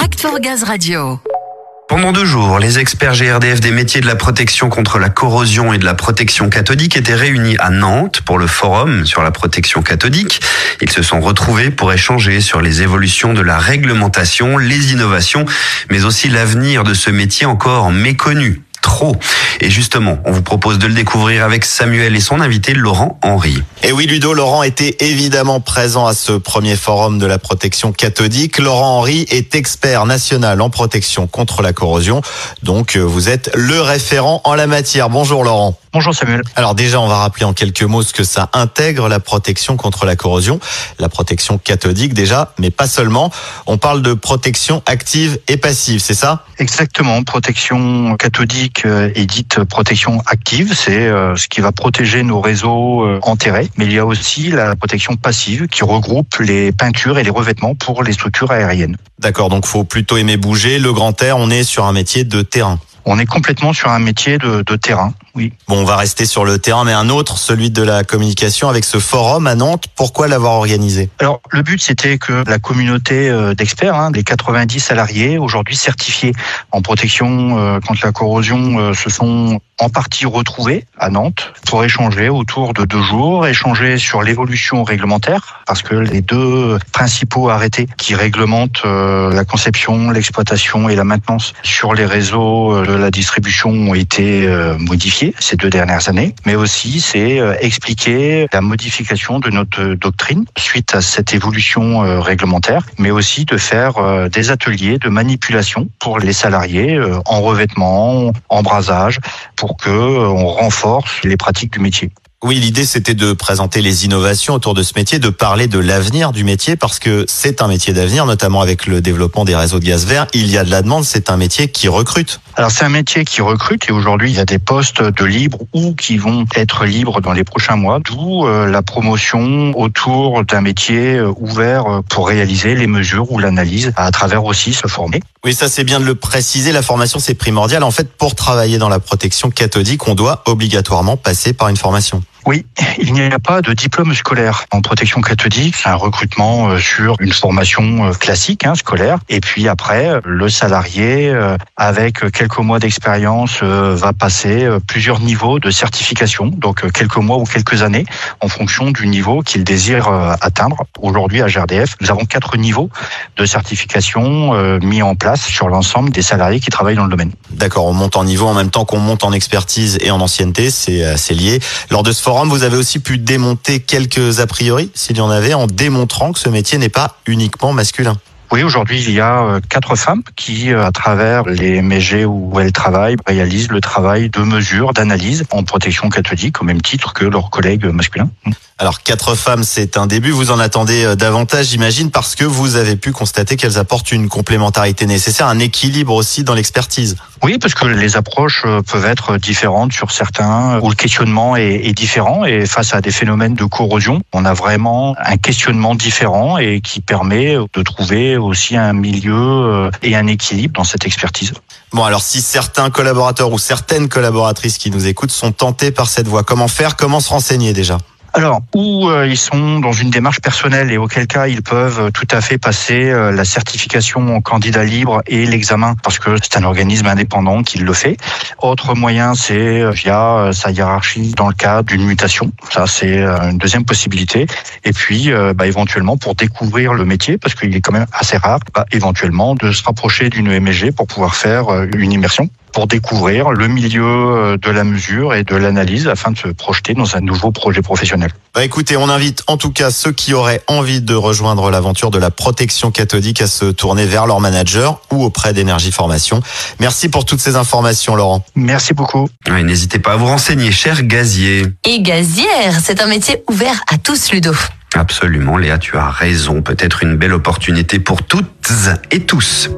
Act for Gaz Radio. Pendant 2 jours, les experts GRDF des métiers de la protection contre la corrosion et de la protection cathodique étaient réunis à Nantes pour le forum sur la protection cathodique. Ils se sont retrouvés pour échanger sur les évolutions de la réglementation, les innovations, mais aussi l'avenir de ce métier encore méconnu. Trop. Et justement, on vous propose de le découvrir avec Samuel et son invité Laurent-Henri. Et oui Ludo, Laurent était évidemment présent à ce premier forum de la protection cathodique. Laurent-Henri est expert national en protection contre la corrosion. Donc vous êtes le référent en la matière. Bonjour Laurent. Bonjour Samuel. Alors déjà, on va rappeler en quelques mots ce que ça intègre, la protection contre la corrosion. La protection cathodique déjà, mais pas seulement. On parle de protection active et passive, c'est ça ? Exactement, protection cathodique est dite protection active, c'est ce qui va protéger nos réseaux enterrés, mais il y a aussi la protection passive qui regroupe les peintures et les revêtements pour les structures aériennes. D'accord, donc faut plutôt aimer bouger, le grand air, on est sur un métier de terrain. On est complètement sur un métier de terrain, oui. Bon, on va rester sur le terrain, mais un autre, celui de la communication avec ce forum à Nantes. Pourquoi l'avoir organisé ? Alors, le but, c'était que la communauté d'experts, les 90 salariés, aujourd'hui certifiés en protection contre la corrosion, se sont en partie retrouvés à Nantes pour échanger autour de 2 jours, échanger sur l'évolution réglementaire, parce que les 2 principaux arrêtés qui réglementent la conception, l'exploitation et la maintenance sur les réseaux de la distribution ont été modifiés ces 2 dernières années, mais aussi c'est expliquer la modification de notre doctrine suite à cette évolution réglementaire, mais aussi de faire des ateliers de manipulation pour les salariés en revêtement, en brasage, pour que on renforce les pratiques du métier. Oui, l'idée c'était de présenter les innovations autour de ce métier, de parler de l'avenir du métier, parce que c'est un métier d'avenir, notamment avec le développement des réseaux de gaz vert. Il y a de la demande, c'est un métier qui recrute. Alors c'est un métier qui recrute et aujourd'hui il y a des postes de libres ou qui vont être libres dans les prochains mois, d'où la promotion autour d'un métier ouvert pour réaliser les mesures ou l'analyse à travers aussi se former. Oui, ça c'est bien de le préciser, la formation c'est primordial. En fait, pour travailler dans la protection cathodique, on doit obligatoirement passer par une formation. Oui, il n'y a pas de diplôme scolaire. En protection cathodique, c'est un recrutement sur une formation classique, scolaire. Et puis après, le salarié, avec quelques mois d'expérience, va passer plusieurs niveaux de certification, donc quelques mois ou quelques années, en fonction du niveau qu'il désire atteindre. Aujourd'hui, à GRDF, nous avons 4 niveaux de certification mis en place sur l'ensemble des salariés qui travaillent dans le domaine. D'accord, on monte en niveau en même temps qu'on monte en expertise et en ancienneté, c'est lié. Lors de ce forum, vous avez aussi pu démonter quelques a priori, s'il y en avait, en démontrant que ce métier n'est pas uniquement masculin. Oui, aujourd'hui, il y a 4 femmes qui, à travers les MEG où elles travaillent, réalisent le travail de mesure, d'analyse en protection cathodique, au même titre que leurs collègues masculins. Alors, 4 femmes, c'est un début. Vous en attendez davantage, j'imagine, parce que vous avez pu constater qu'elles apportent une complémentarité nécessaire, un équilibre aussi dans l'expertise. Oui, parce que les approches peuvent être différentes sur certains, où le questionnement est différent. Et face à des phénomènes de corrosion, on a vraiment un questionnement différent et qui permet de trouver aussi un milieu et un équilibre dans cette expertise. Bon, alors si certains collaborateurs ou certaines collaboratrices qui nous écoutent sont tentés par cette voie, comment faire, comment se renseigner déjà ? Alors, où ils sont dans une démarche personnelle et auquel cas ils peuvent tout à fait passer la certification en candidat libre et l'examen, parce que c'est un organisme indépendant qui le fait. Autre moyen, c'est via sa hiérarchie dans le cas d'une mutation. Ça, c'est une deuxième possibilité. Et puis, éventuellement, pour découvrir le métier, parce qu'il est quand même assez rare, éventuellement de se rapprocher d'une MEG pour pouvoir faire une immersion, pour découvrir le milieu de la mesure et de l'analyse afin de se projeter dans un nouveau projet professionnel. Écoutez, on invite en tout cas ceux qui auraient envie de rejoindre l'aventure de la protection cathodique à se tourner vers leur manager ou auprès d'Énergie Formation. Merci pour toutes ces informations, Laurent. Merci beaucoup. Oui, n'hésitez pas à vous renseigner, chers gaziers. Et gazières, c'est un métier ouvert à tous, Ludo. Absolument, Léa, tu as raison. Peut-être une belle opportunité pour toutes et tous.